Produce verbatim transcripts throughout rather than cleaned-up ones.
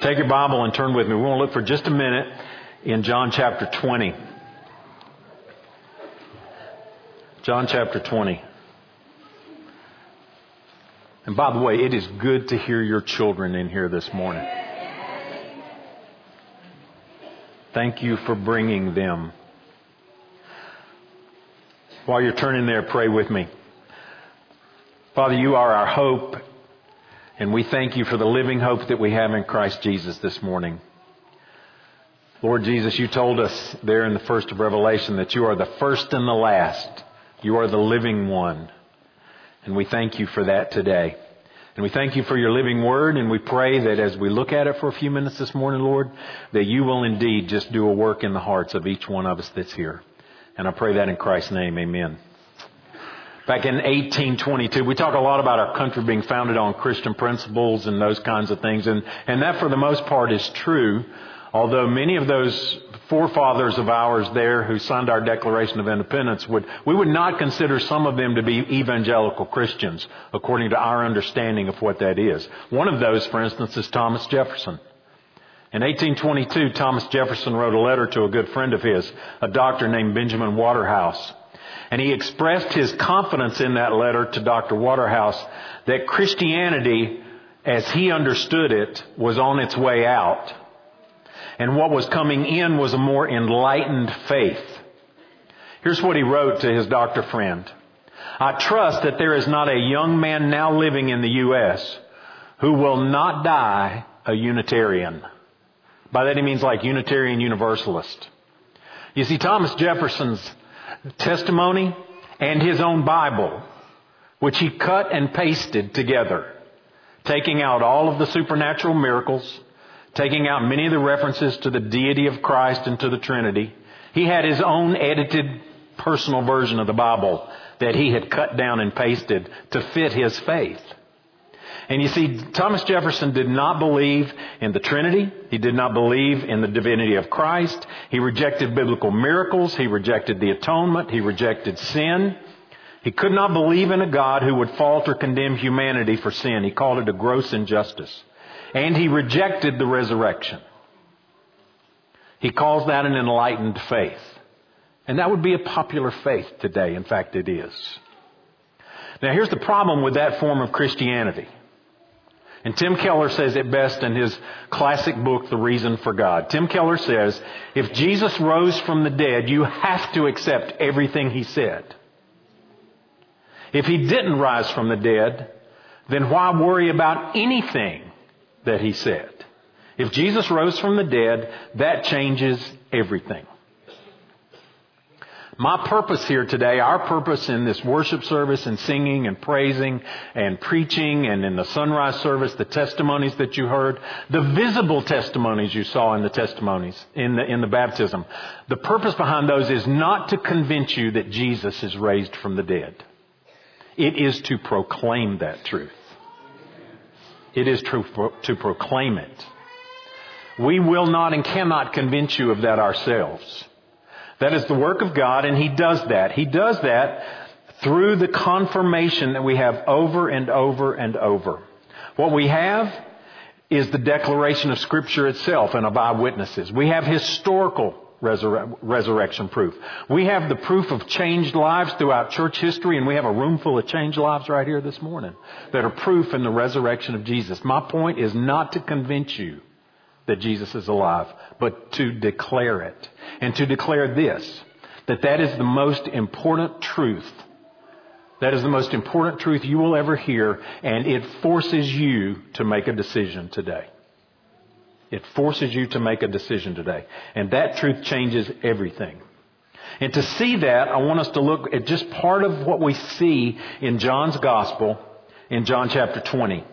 Take your Bible and turn with me. We're going to look for just a minute in John chapter twenty. John chapter twenty. And by the way, it is good to hear your children in here this morning. Thank you for bringing them. While you're turning there, pray with me. Father, you are our hope, and we thank you for the living hope that we have in Christ Jesus this morning. Lord Jesus, you told us there in the first of Revelation that you are the first and the last. You are the living one. And we thank you for that today. And we thank you for your living word, and we pray that as we look at it for a few minutes this morning, Lord, that you will indeed just do a work in the hearts of each one of us that's here. And I pray that in Christ's name, amen. Back in eighteen twenty-two, we talk a lot about our country being founded on Christian principles and those kinds of things, and, and that for the most part is true, although many of those forefathers of ours there who signed our Declaration of Independence, would we would not consider some of them to be evangelical Christians, according to our understanding of what that is. One of those, for instance, is Thomas Jefferson. In eighteen twenty-two, Thomas Jefferson wrote a letter to a good friend of his, a doctor named Benjamin Waterhouse. And he expressed his confidence in that letter to Doctor Waterhouse that Christianity, as he understood it, was on its way out. And what was coming in was a more enlightened faith. Here's what he wrote to his doctor friend. I trust that there is not a young man now living in the U S who will not die a Unitarian. By that he means like Unitarian Universalist. You see, Thomas Jefferson's testimony and his own Bible, which he cut and pasted together, taking out all of the supernatural miracles, taking out many of the references to the deity of Christ and to the Trinity. He had his own edited personal version of the Bible that he had cut down and pasted to fit his faith. And you see, Thomas Jefferson did not believe in the Trinity. He did not believe in the divinity of Christ. He rejected biblical miracles. He rejected the atonement. He rejected sin. He could not believe in a God who would fault or condemn humanity for sin. He called it a gross injustice. And he rejected the resurrection. He calls that an enlightened faith. And that would be a popular faith today. In fact, it is. Now, here's the problem with that form of Christianity. And Tim Keller says it best in his classic book, The Reason for God. Tim Keller says, if Jesus rose from the dead, you have to accept everything he said. If he didn't rise from the dead, then why worry about anything that he said? If Jesus rose from the dead, that changes everything. My purpose here today, our purpose in this worship service and singing and praising and preaching and in the sunrise service, the testimonies that you heard, the visible testimonies you saw in the testimonies, in the, in the baptism, the purpose behind those is not to convince you that Jesus is raised from the dead. It is to proclaim that truth. It is true for, to proclaim it. We will not and cannot convince you of that ourselves. That is the work of God, and He does that. He does that through the confirmation that we have over and over and over. What we have is the declaration of Scripture itself and of eyewitnesses. We have historical resur- resurrection proof. We have the proof of changed lives throughout church history, and we have a room full of changed lives right here this morning that are proof in the resurrection of Jesus. My point is not to convince you that Jesus is alive, but to declare it. And to declare this, that that is the most important truth. That is the most important truth you will ever hear, and it forces you to make a decision today. It forces you to make a decision today. And that truth changes everything. And to see that, I want us to look at just part of what we see in John's Gospel in John chapter twenty.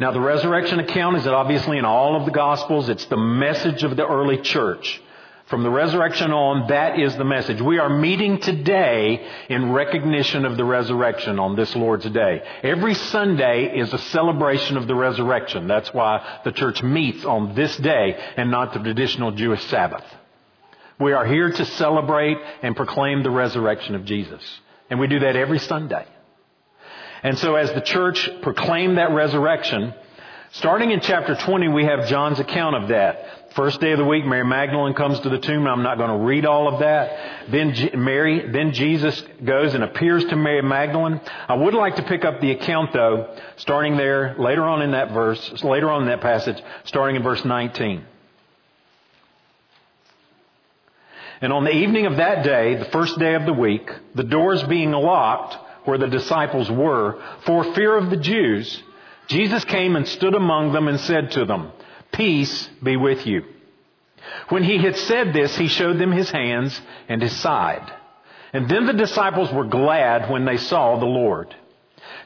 Now, the resurrection account is obviously in all of the Gospels. It's the message of the early church. From the resurrection on, that is the message. We are meeting today in recognition of the resurrection on this Lord's Day. Every Sunday is a celebration of the resurrection. That's why the church meets on this day and not the traditional Jewish Sabbath. We are here to celebrate and proclaim the resurrection of Jesus. And we do that every Sunday. And so as the church proclaimed that resurrection, Starting in chapter twenty, we have John's account of that. First day of the week, Mary Magdalene comes to the tomb. I'm not going to read all of that. Then G- Mary, then Jesus goes and appears to Mary Magdalene. I would like to pick up the account, though, starting there later on in that verse, later on in that passage, starting in verse nineteen. And on the evening of that day, the first day of the week, the doors being locked where the disciples were, for fear of the Jews, Jesus came and stood among them and said to them, "Peace be with you." When he had said this, he showed them his hands and his side. And then the disciples were glad when they saw the Lord.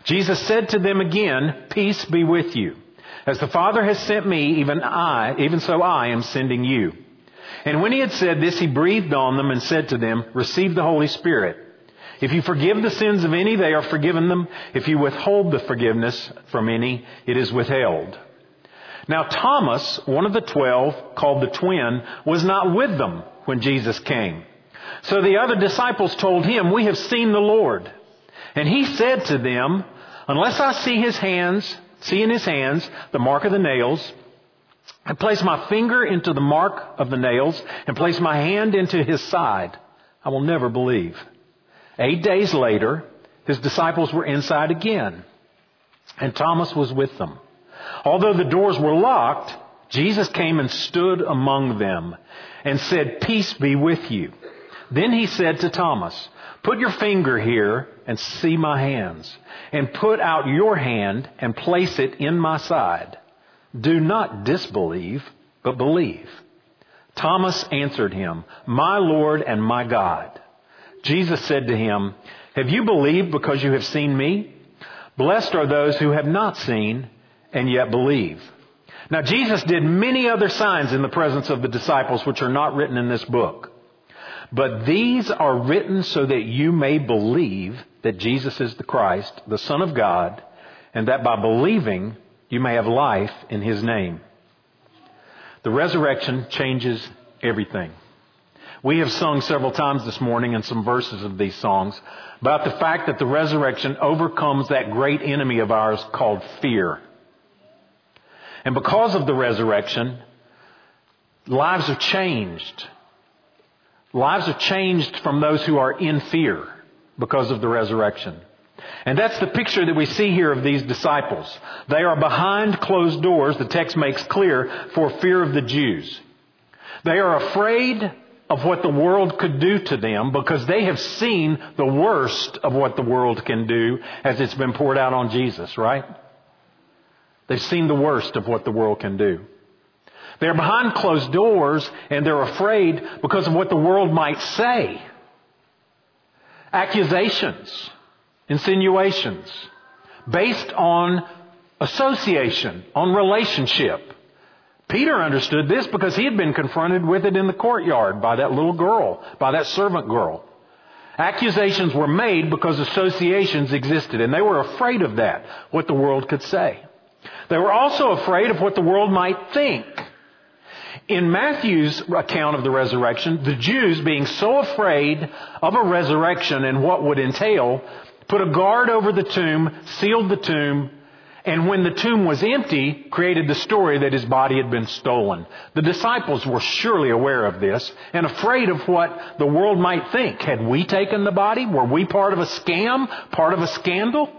Jesus said to them again, "Peace be with you. As the Father has sent me, even I, even so I am sending you." And when he had said this, he breathed on them and said to them, "Receive the Holy Spirit. If you forgive the sins of any, they are forgiven them. If you withhold the forgiveness from any, it is withheld." Now Thomas, one of the twelve, called the twin, was not with them when Jesus came. So the other disciples told him, "We have seen the Lord." And he said to them, "Unless I see his hands, see in his hands the mark of the nails, and place my finger into the mark of the nails, and place my hand into his side, I will never believe." Eight days later, his disciples were inside again, and Thomas was with them. Although the doors were locked, Jesus came and stood among them and said, "Peace be with you." Then he said to Thomas, "Put your finger here and see my hands, and put out your hand and place it in my side. Do not disbelieve, but believe." Thomas answered him, "My Lord and my God." Jesus said to him, "Have you believed because you have seen me? Blessed are those who have not seen and yet believe." Now Jesus did many other signs in the presence of the disciples which are not written in this book. But these are written so that you may believe that Jesus is the Christ, the Son of God, and that by believing you may have life in his name. The resurrection changes everything. We have sung several times this morning in some verses of these songs about the fact that the resurrection overcomes that great enemy of ours called fear. And because of the resurrection, lives are changed. Lives are changed from those who are in fear because of the resurrection. And that's the picture that we see here of these disciples. They are behind closed doors, the text makes clear, for fear of the Jews. They are afraid of what the world could do to them because they have seen the worst of what the world can do as it's been poured out on Jesus, right? They've seen the worst of what the world can do. They're behind closed doors and they're afraid because of what the world might say. Accusations, insinuations, based on association, on relationship. Peter understood this because he had been confronted with it in the courtyard by that little girl, by that servant girl. Accusations were made because associations existed, and they were afraid of that, what the world could say. They were also afraid of what the world might think. In Matthew's account of the resurrection, the Jews, being so afraid of a resurrection and what would entail, put a guard over the tomb, sealed the tomb, and when the tomb was empty, created the story that his body had been stolen. The disciples were surely aware of this and afraid of what the world might think. Had we taken the body? Were we part of a scam? Part of a scandal?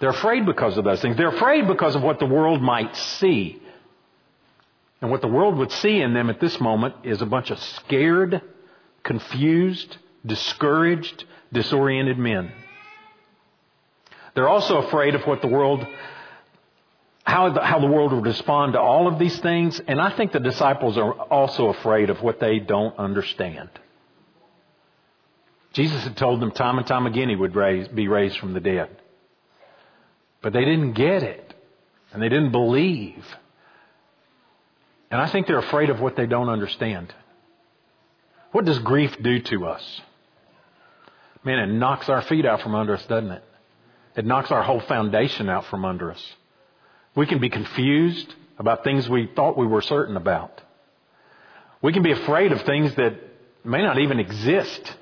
They're afraid because of those things. They're afraid because of what the world might see. And what the world would see in them at this moment is a bunch of scared, confused, discouraged, disoriented men. They're also afraid of what the world, how the, how the world will respond to all of these things. And I think the disciples are also afraid of what they don't understand. Jesus had told them time and time again he would raise, be raised from the dead. But they didn't get it. And they didn't believe. And I think they're afraid of what they don't understand. What does grief do to us? Man, it knocks our feet out from under us, doesn't it? It knocks our whole foundation out from under us. We can be confused about things we thought we were certain about. We can be afraid of things that may not even exist.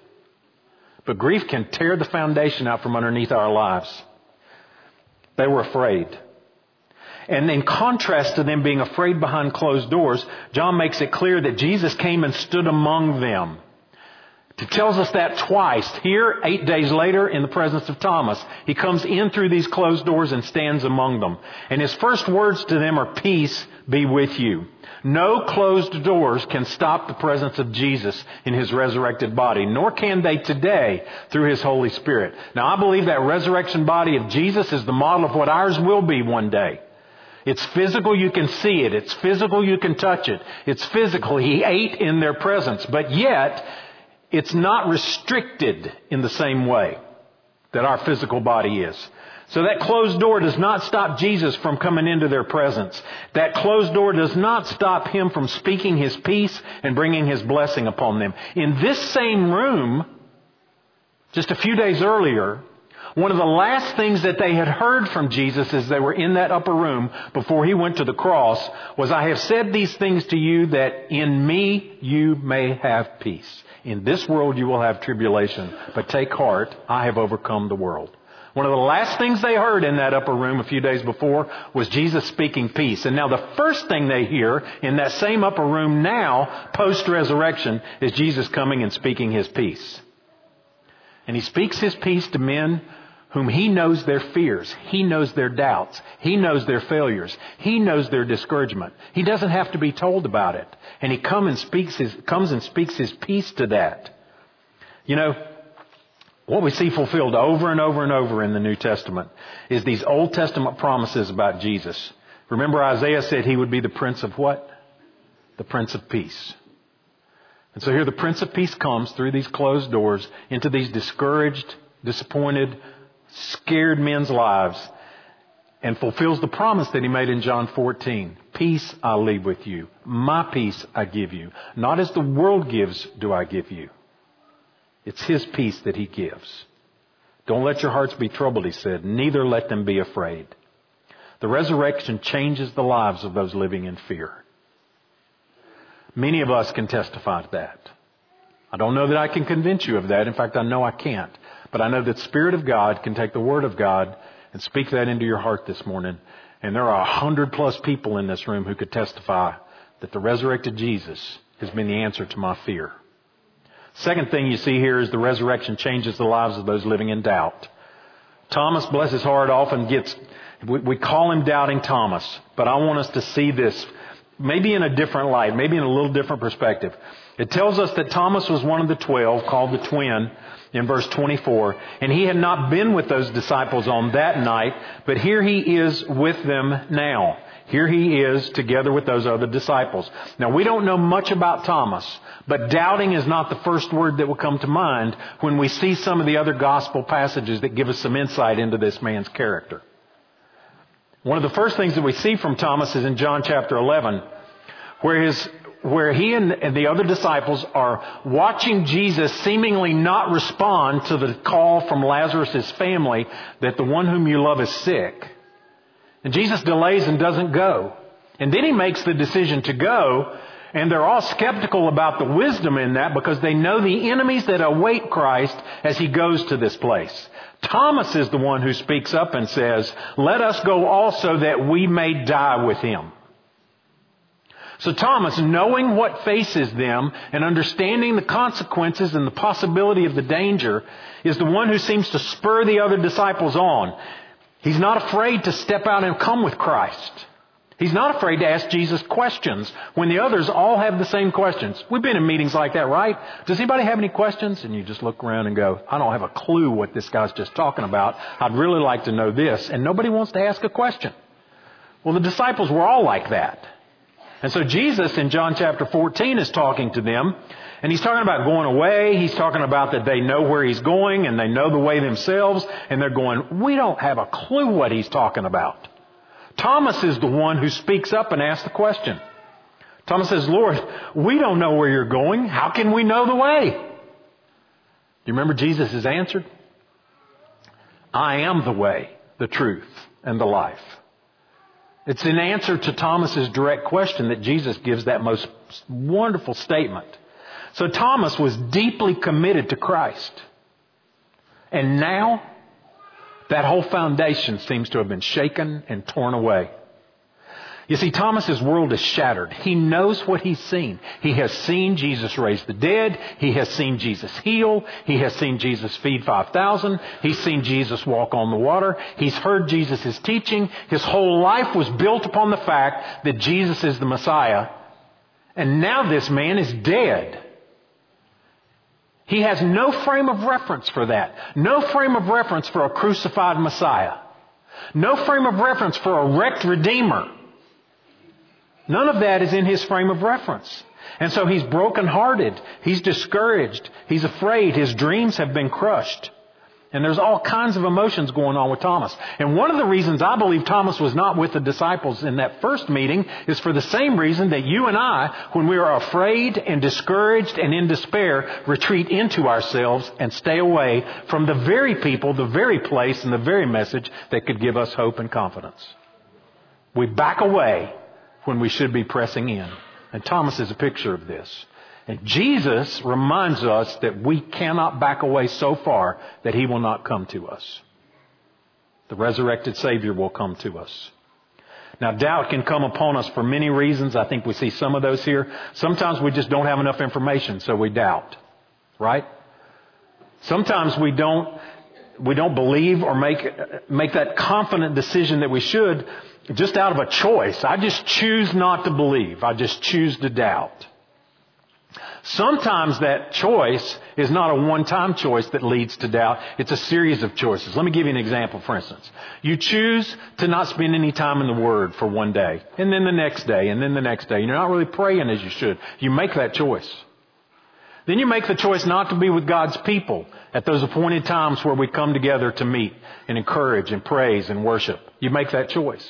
But grief can tear the foundation out from underneath our lives. They were afraid. And in contrast to them being afraid behind closed doors, John makes it clear that Jesus came and stood among them. He tells us that twice. Here, eight days later, in the presence of Thomas, he comes in through these closed doors and stands among them. And his first words to them are, "Peace be with you." No closed doors can stop the presence of Jesus in his resurrected body, nor can they today through his Holy Spirit. Now, I believe that resurrection body of Jesus is the model of what ours will be one day. It's physical, you can see it. It's physical, you can touch it. It's physical, he ate in their presence. But yet, it's not restricted in the same way that our physical body is. So that closed door does not stop Jesus from coming into their presence. That closed door does not stop him from speaking his peace and bringing his blessing upon them. In this same room, just a few days earlier, one of the last things that they had heard from Jesus as they were in that upper room before he went to the cross was, "I have said these things to you that in me you may have peace. In this world you will have tribulation, but take heart, I have overcome the world." One of the last things they heard in that upper room a few days before was Jesus speaking peace. And now the first thing they hear in that same upper room now, post-resurrection, is Jesus coming and speaking his peace. And he speaks his peace to men whom he knows their fears. He knows their doubts. He knows their failures. He knows their discouragement. He doesn't have to be told about it. And he come and speaks his, comes and speaks his peace to that. You know, what we see fulfilled over and over and over in the New Testament is these Old Testament promises about Jesus. Remember, Isaiah said he would be the Prince of what? The Prince of Peace. And so here the Prince of Peace comes through these closed doors into these discouraged, disappointed, scared men's lives and fulfills the promise that he made in John fourteen. "Peace I leave with you. My peace I give you. Not as the world gives do I give you." It's his peace that he gives. "Don't let your hearts be troubled," he said. "Neither let them be afraid." The resurrection changes the lives of those living in fear. Many of us can testify to that. I don't know that I can convince you of that. In fact, I know I can't. But I know that the Spirit of God can take the Word of God and speak that into your heart this morning. And there are a hundred plus people in this room who could testify that the resurrected Jesus has been the answer to my fear. Second thing you see here is the resurrection changes the lives of those living in doubt. Thomas, bless his heart, often gets, we call him Doubting Thomas, but I want us to see this maybe in a different light, maybe in a little different perspective. It tells us that Thomas was one of the twelve, called the twin, in verse twenty-four, and he had not been with those disciples on that night, but here he is with them now. Here he is together with those other disciples. Now, we don't know much about Thomas, but doubting is not the first word that will come to mind when we see some of the other gospel passages that give us some insight into this man's character. One of the first things that we see from Thomas is in John chapter eleven, where his where he and the other disciples are watching Jesus seemingly not respond to the call from Lazarus' family that the one whom you love is sick. And Jesus delays and doesn't go. And then he makes the decision to go, and they're all skeptical about the wisdom in that because they know the enemies that await Christ as he goes to this place. Thomas is the one who speaks up and says, "Let us go also that we may die with him." So Thomas, knowing what faces them and understanding the consequences and the possibility of the danger, is the one who seems to spur the other disciples on. He's not afraid to step out and come with Christ. He's not afraid to ask Jesus questions when the others all have the same questions. We've been in meetings like that, right? Does anybody have any questions? And you just look around and go, "I don't have a clue what this guy's just talking about. I'd really like to know this." And nobody wants to ask a question. Well, the disciples were all like that. And so Jesus in John chapter fourteen is talking to them, and he's talking about going away. He's talking about that they know where he's going and they know the way themselves, and they're going, "We don't have a clue what he's talking about." Thomas is the one who speaks up and asks the question. Thomas says, "Lord, we don't know where you're going. How can we know the way?" Do you remember Jesus' answer? "I am the way, the truth, and the life." It's an answer to Thomas's direct question that Jesus gives that most wonderful statement. So Thomas was deeply committed to Christ. And now, that whole foundation seems to have been shaken and torn away. You see, Thomas's world is shattered. He knows what he's seen. He has seen Jesus raise the dead. He has seen Jesus heal. He has seen Jesus feed five thousand. He's seen Jesus walk on the water. He's heard Jesus' teaching. His whole life was built upon the fact that Jesus is the Messiah. And now this man is dead. He has no frame of reference for that. No frame of reference for a crucified Messiah. No frame of reference for a wrecked Redeemer. None of that is in his frame of reference. And so he's brokenhearted. He's discouraged. He's afraid. His dreams have been crushed. And there's all kinds of emotions going on with Thomas. And one of the reasons I believe Thomas was not with the disciples in that first meeting is for the same reason that you and I, when we are afraid and discouraged and in despair, retreat into ourselves and stay away from the very people, the very place, and the very message that could give us hope and confidence. We back away when we should be pressing in. And Thomas is a picture of this. And Jesus reminds us that we cannot back away so far that He will not come to us. The resurrected Savior will come to us. Now, doubt can come upon us for many reasons. I think we see some of those here. Sometimes we just don't have enough information, so we doubt. Right? Sometimes we don't we don't believe or make make that confident decision that we should just out of a choice. I just choose not to believe. I just choose to doubt. Sometimes that choice is not a one-time choice that leads to doubt. It's a series of choices. Let me give you an example, for instance. You choose to not spend any time in the Word for one day, and then the next day, and then the next day. You're not really praying as you should. You make that choice. Then you make the choice not to be with God's people at those appointed times where we come together to meet and encourage and praise and worship. You make that choice.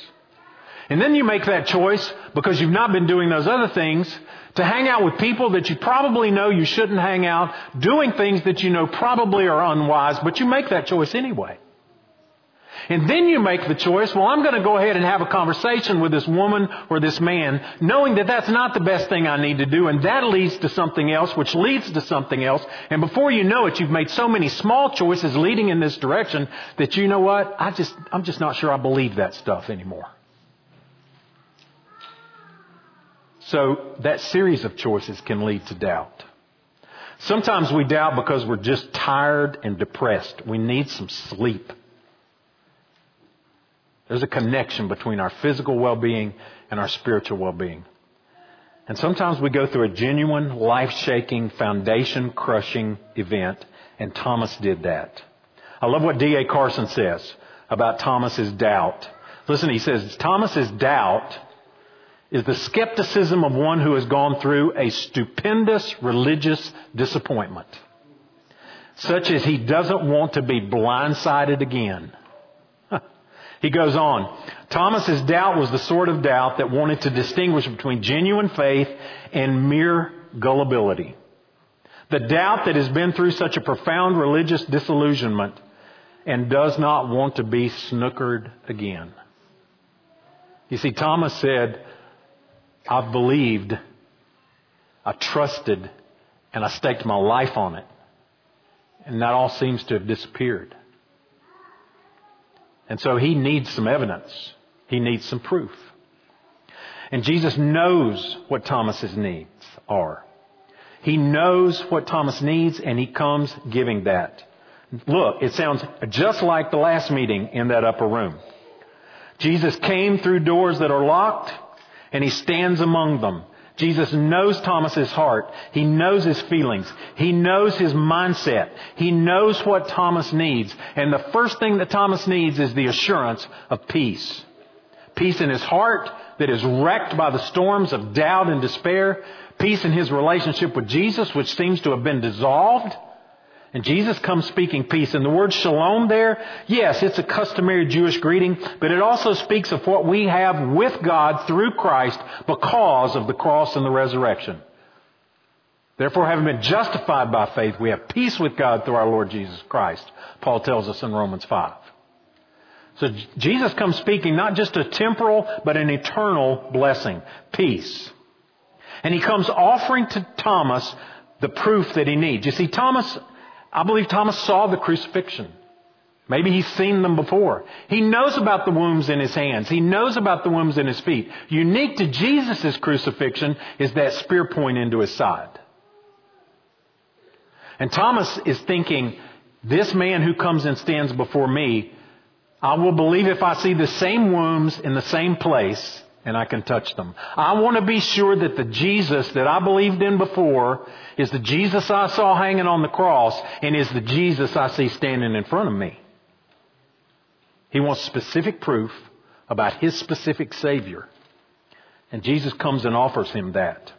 And then you make that choice, because you've not been doing those other things, to hang out with people that you probably know you shouldn't hang out, doing things that you know probably are unwise, but you make that choice anyway. And then you make the choice, well, I'm going to go ahead and have a conversation with this woman or this man, knowing that that's not the best thing I need to do, and that leads to something else, which leads to something else, and before you know it, you've made so many small choices leading in this direction that, you know what, I just, I'm just not sure I believe that stuff anymore. So that series of choices can lead to doubt. Sometimes we doubt because we're just tired and depressed. We need some sleep. There's a connection between our physical well-being and our spiritual well-being. And sometimes we go through a genuine, life-shaking, foundation-crushing event, and Thomas did that. I love what D A Carson says about Thomas's doubt. Listen, he says, Thomas's doubt is the skepticism of one who has gone through a stupendous religious disappointment, such as he doesn't want to be blindsided again. He goes on, Thomas's doubt was the sort of doubt that wanted to distinguish between genuine faith and mere gullibility. The doubt that has been through such a profound religious disillusionment and does not want to be snookered again. You see, Thomas said, I've believed, I trusted, and I staked my life on it. And that all seems to have disappeared. And so he needs some evidence. He needs some proof. And Jesus knows what Thomas's needs are. He knows what Thomas needs, and he comes giving that. Look, it sounds just like the last meeting in that upper room. Jesus came through doors that are locked, and he stands among them. Jesus knows Thomas's heart. He knows his feelings. He knows his mindset. He knows what Thomas needs. And the first thing that Thomas needs is the assurance of peace. Peace in his heart that is wrecked by the storms of doubt and despair. Peace in his relationship with Jesus, which seems to have been dissolved. And Jesus comes speaking peace. And the word shalom there, yes, it's a customary Jewish greeting, but it also speaks of what we have with God through Christ because of the cross and the resurrection. Therefore, having been justified by faith, we have peace with God through our Lord Jesus Christ, Paul tells us in Romans five. So Jesus comes speaking not just a temporal, but an eternal blessing, peace. And he comes offering to Thomas the proof that he needs. You see, Thomas... I believe Thomas saw the crucifixion. Maybe he's seen them before. He knows about the wounds in his hands. He knows about the wounds in his feet. Unique to Jesus' crucifixion is that spear point into his side. And Thomas is thinking, this man who comes and stands before me, I will believe if I see the same wounds in the same place and I can touch them. I want to be sure that the Jesus that I believed in before is the Jesus I saw hanging on the cross and is the Jesus I see standing in front of me. He wants specific proof about his specific Savior. And Jesus comes and offers him that.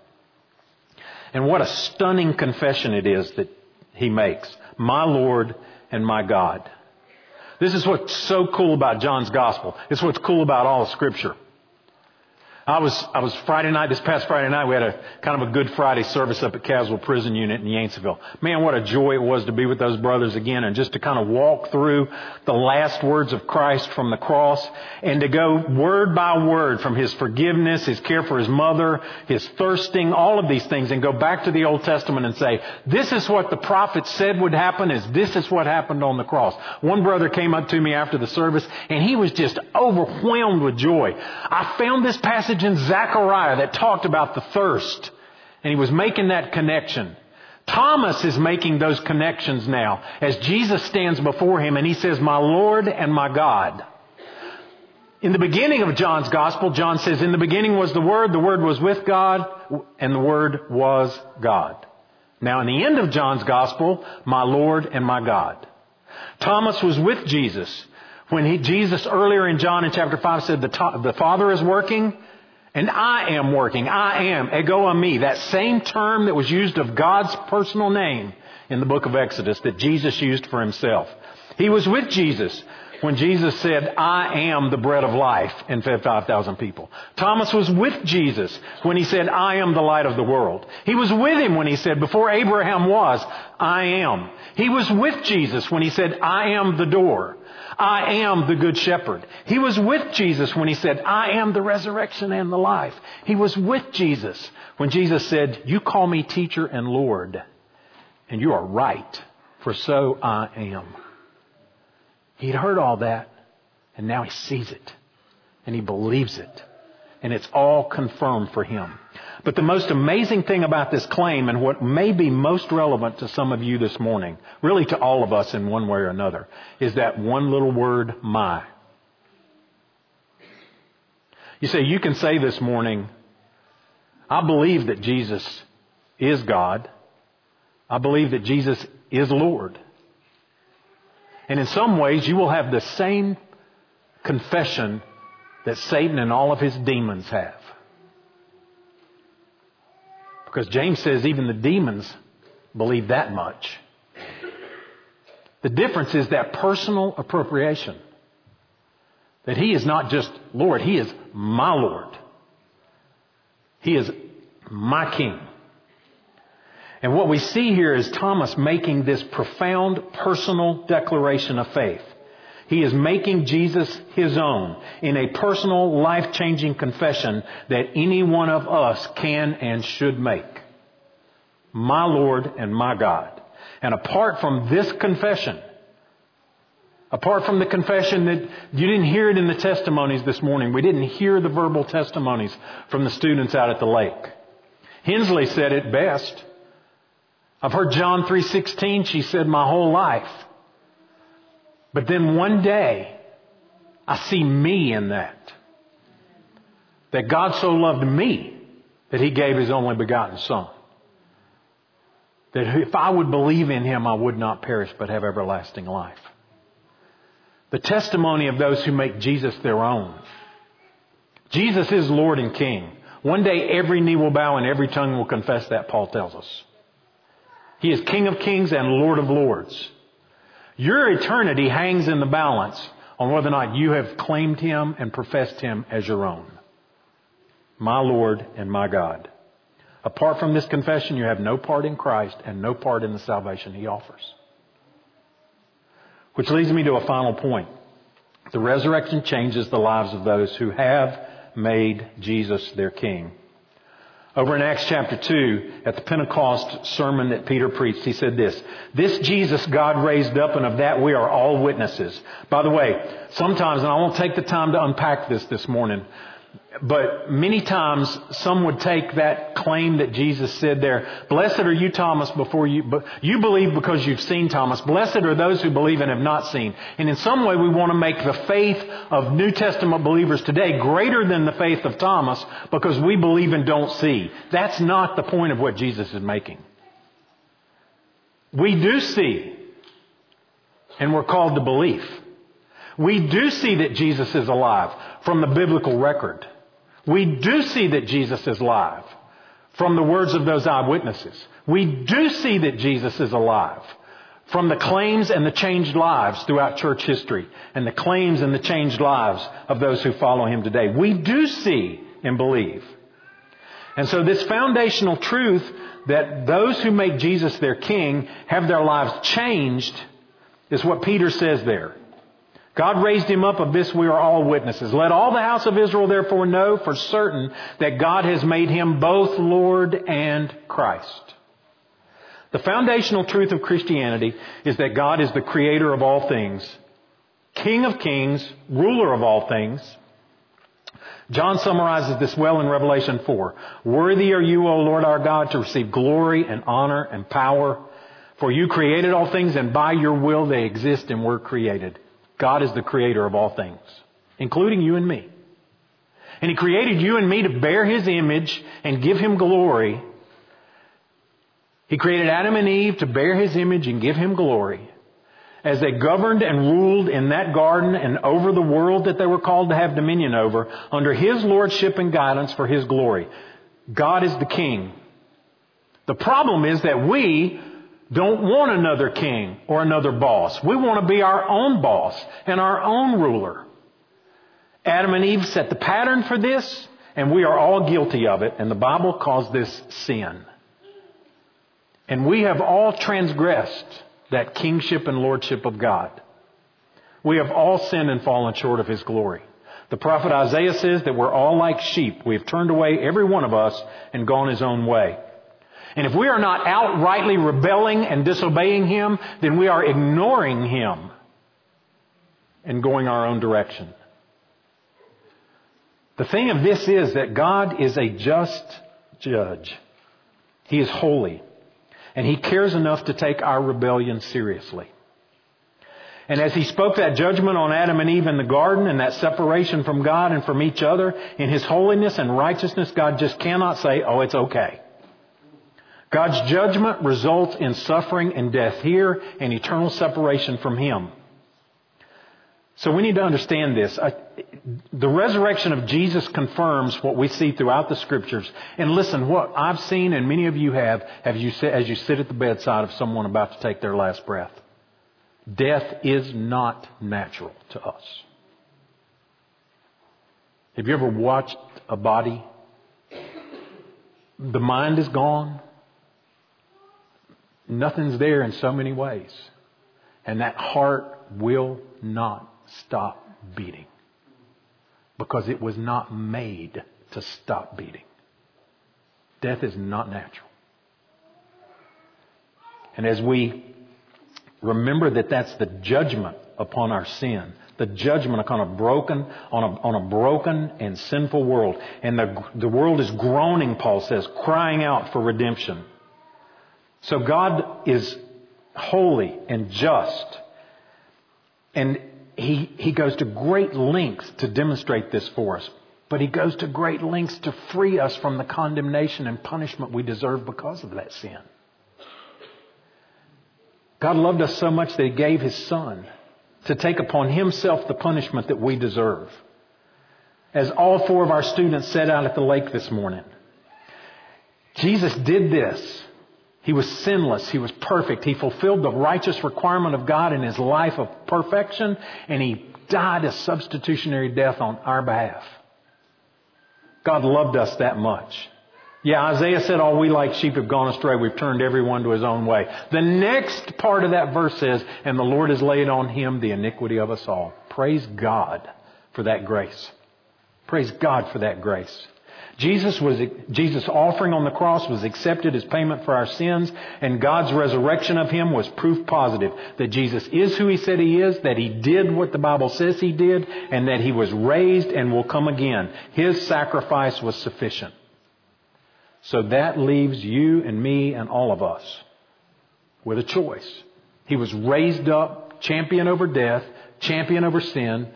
And what a stunning confession it is that he makes. My Lord and my God. This is what's so cool about John's Gospel. It's what's cool about all of Scripture. I was I was Friday night, this past Friday night, we had a kind of a Good Friday service up at Caswell Prison Unit in Yanceyville. Man, what a joy it was to be with those brothers again and just to kind of walk through the last words of Christ from the cross and to go word by word from His forgiveness, His care for His mother, His thirsting, all of these things, and go back to the Old Testament and say, this is what the prophet said would happen, is this is what happened on the cross. One brother came up to me after the service and he was just overwhelmed with joy. I found this passage in Zechariah that talked about the thirst, and he was making that connection. Thomas is making those connections now as Jesus stands before him and he says, my Lord and my God. In the beginning of John's Gospel, John says, in the beginning was the Word, the Word was with God, and the Word was God. Now in the end of John's Gospel, my Lord and my God. Thomas was with Jesus when he, Jesus earlier in John in chapter five said, the, to, the Father is working, and I am working. I am, ego ami, that same term that was used of God's personal name in the book of Exodus that Jesus used for himself. He was with Jesus when Jesus said, I am the bread of life, and fed five thousand people. Thomas was with Jesus when he said, I am the light of the world. He was with him when he said, before Abraham was, I am. He was with Jesus when he said, I am the door. I am the good shepherd. He was with Jesus when he said, I am the resurrection and the life. He was with Jesus when Jesus said, you call me teacher and Lord, and you are right, for so I am. He'd heard all that, and now he sees it, and he believes it, and it's all confirmed for him. But the most amazing thing about this claim, and what may be most relevant to some of you this morning, really to all of us in one way or another, is that one little word, my. You say, you can say this morning, I believe that Jesus is God. I believe that Jesus is Lord. And in some ways, you will have the same confession that Satan and all of his demons have. Because James says even the demons believe that much. The difference is that personal appropriation. That He is not just Lord, He is my Lord. He is my King. And what we see here is Thomas making this profound personal declaration of faith. He is making Jesus his own in a personal, life-changing confession that any one of us can and should make. My Lord and my God. And apart from this confession, apart from the confession that you didn't hear it in the testimonies this morning, we didn't hear the verbal testimonies from the students out at the lake. Hensley said it best. I've heard John three sixteen, she said, my whole life. But then one day, I see me in that. That God so loved me that He gave His only begotten Son. That if I would believe in Him, I would not perish but have everlasting life. The testimony of those who make Jesus their own. Jesus is Lord and King. One day every knee will bow and every tongue will confess that, Paul tells us. He is King of kings and Lord of lords. Your eternity hangs in the balance on whether or not you have claimed Him and professed Him as your own. My Lord and my God. Apart from this confession, you have no part in Christ and no part in the salvation He offers. Which leads me to a final point. The resurrection changes the lives of those who have made Jesus their King. Over in Acts chapter two, at the Pentecost sermon that Peter preached, he said this, "This Jesus God raised up, and of that we are all witnesses." By the way, sometimes, and I won't take the time to unpack this this morning, but many times some would take that claim that Jesus said there, "Blessed are you, Thomas, before you, but you believe because you've seen Thomas. Blessed are those who believe and have not seen." And in some way we want to make the faith of New Testament believers today greater than the faith of Thomas because we believe and don't see. That's not the point of what Jesus is making. We do see, and we're called to belief. We do see that Jesus is alive from the biblical record. We do see that Jesus is alive from the words of those eyewitnesses. We do see that Jesus is alive from the claims and the changed lives throughout church history and the claims and the changed lives of those who follow him today. We do see and believe. And so this foundational truth that those who make Jesus their king have their lives changed is what Peter says there. God raised him up, of this we are all witnesses. Let all the house of Israel therefore know for certain that God has made him both Lord and Christ. The foundational truth of Christianity is that God is the creator of all things, King of kings, ruler of all things. John summarizes this well in Revelation four. "Worthy are you, O Lord our God, to receive glory and honor and power, for you created all things, and by your will they exist and were created." God is the creator of all things, including you and me. And he created you and me to bear his image and give him glory. He created Adam and Eve to bear his image and give him glory. As they governed and ruled in that garden and over the world that they were called to have dominion over, under his lordship and guidance for his glory. God is the king. The problem is that we don't want another king or another boss. We want to be our own boss and our own ruler. Adam and Eve set the pattern for this, and we are all guilty of it, and the Bible calls this sin. And we have all transgressed that kingship and lordship of God. We have all sinned and fallen short of his glory. The prophet Isaiah says that we're all like sheep. We have turned away, every one of us, and gone his own way. And if we are not outrightly rebelling and disobeying him, then we are ignoring him and going our own direction. The thing of this is that God is a just judge. He is holy, and he cares enough to take our rebellion seriously. And as he spoke that judgment on Adam and Eve in the garden and that separation from God and from each other, in his holiness and righteousness, God just cannot say, "Oh, it's okay." God's judgment results in suffering and death here and eternal separation from him. So we need to understand this. I, the resurrection of Jesus confirms what we see throughout the Scriptures. And listen, what I've seen, and many of you have, have you sit, as you sit at the bedside of someone about to take their last breath. Death is not natural to us. Have you ever watched a body? The mind is gone. Nothing's there in so many ways. And that heart will not stop beating because it was not made to stop beating. Death is not natural. And as we remember that that's the judgment upon our sin, the judgment upon a broken, on a, on a broken and sinful world. And the, the world is groaning, Paul says, crying out for redemption. So God is holy and just, and he, he goes to great lengths to demonstrate this for us, but he goes to great lengths to free us from the condemnation and punishment we deserve because of that sin. God loved us so much that he gave his Son to take upon himself the punishment that we deserve. As all four of our students set out at the lake this morning, Jesus did this. He was sinless. He was perfect. He fulfilled the righteous requirement of God in his life of perfection, and he died a substitutionary death on our behalf. God loved us that much. Yeah, Isaiah said, "All we like sheep have gone astray. We've turned everyone to his own way." The next part of that verse says, "And the Lord has laid on him the iniquity of us all." Praise God for that grace. Praise God for that grace. Jesus was Jesus' offering on the cross was accepted as payment for our sins, and God's resurrection of him was proof positive that Jesus is who he said he is, that he did what the Bible says he did, and that he was raised and will come again. His sacrifice was sufficient. So that leaves you and me and all of us with a choice. He was raised up, champion over death, champion over sin,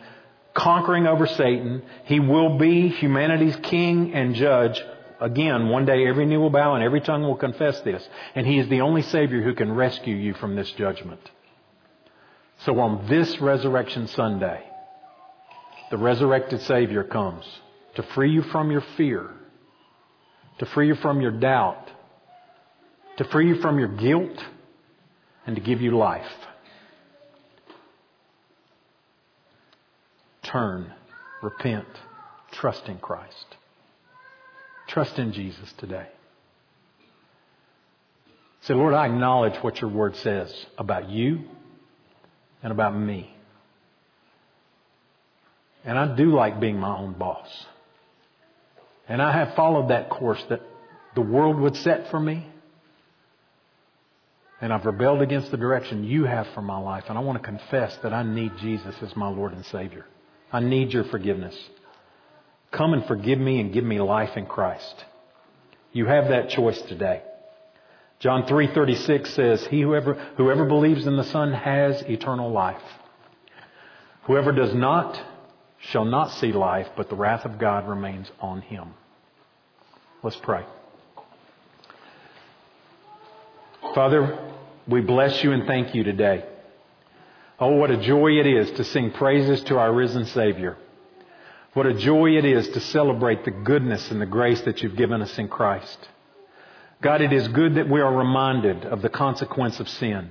conquering over Satan. He will be humanity's king and judge. Again, one day every knee will bow and every tongue will confess this. And he is the only Savior who can rescue you from this judgment. So on this Resurrection Sunday, the resurrected Savior comes to free you from your fear, to free you from your doubt, to free you from your guilt, and to give you life. Turn, repent, trust in Christ. Trust in Jesus today. Say, Lord, I acknowledge what your word says about you and about me. And I do like being my own boss. And I have followed that course that the world would set for me. And I've rebelled against the direction you have for my life. And I want to confess that I need Jesus as my Lord and Savior. I need your forgiveness. Come and forgive me and give me life in Christ. You have that choice today. John three thirty-six says, "He whoever whoever believes in the Son has eternal life. Whoever does not shall not see life, but the wrath of God remains on him." Let's pray. Father, we bless you and thank you today. Oh, what a joy it is to sing praises to our risen Savior. What a joy it is to celebrate the goodness and the grace that you've given us in Christ. God, it is good that we are reminded of the consequence of sin.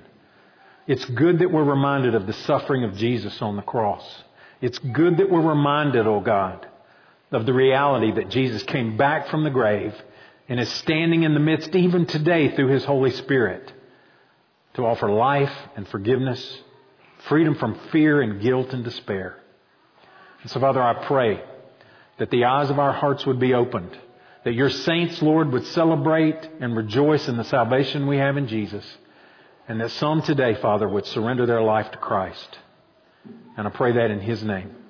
It's good that we're reminded of the suffering of Jesus on the cross. It's good that we're reminded, oh God, of the reality that Jesus came back from the grave and is standing in the midst even today through His Holy Spirit to offer life and forgiveness, freedom from fear and guilt and despair. And so, Father, I pray that the eyes of our hearts would be opened, that your saints, Lord, would celebrate and rejoice in the salvation we have in Jesus, and that some today, Father, would surrender their life to Christ. And I pray that in His name.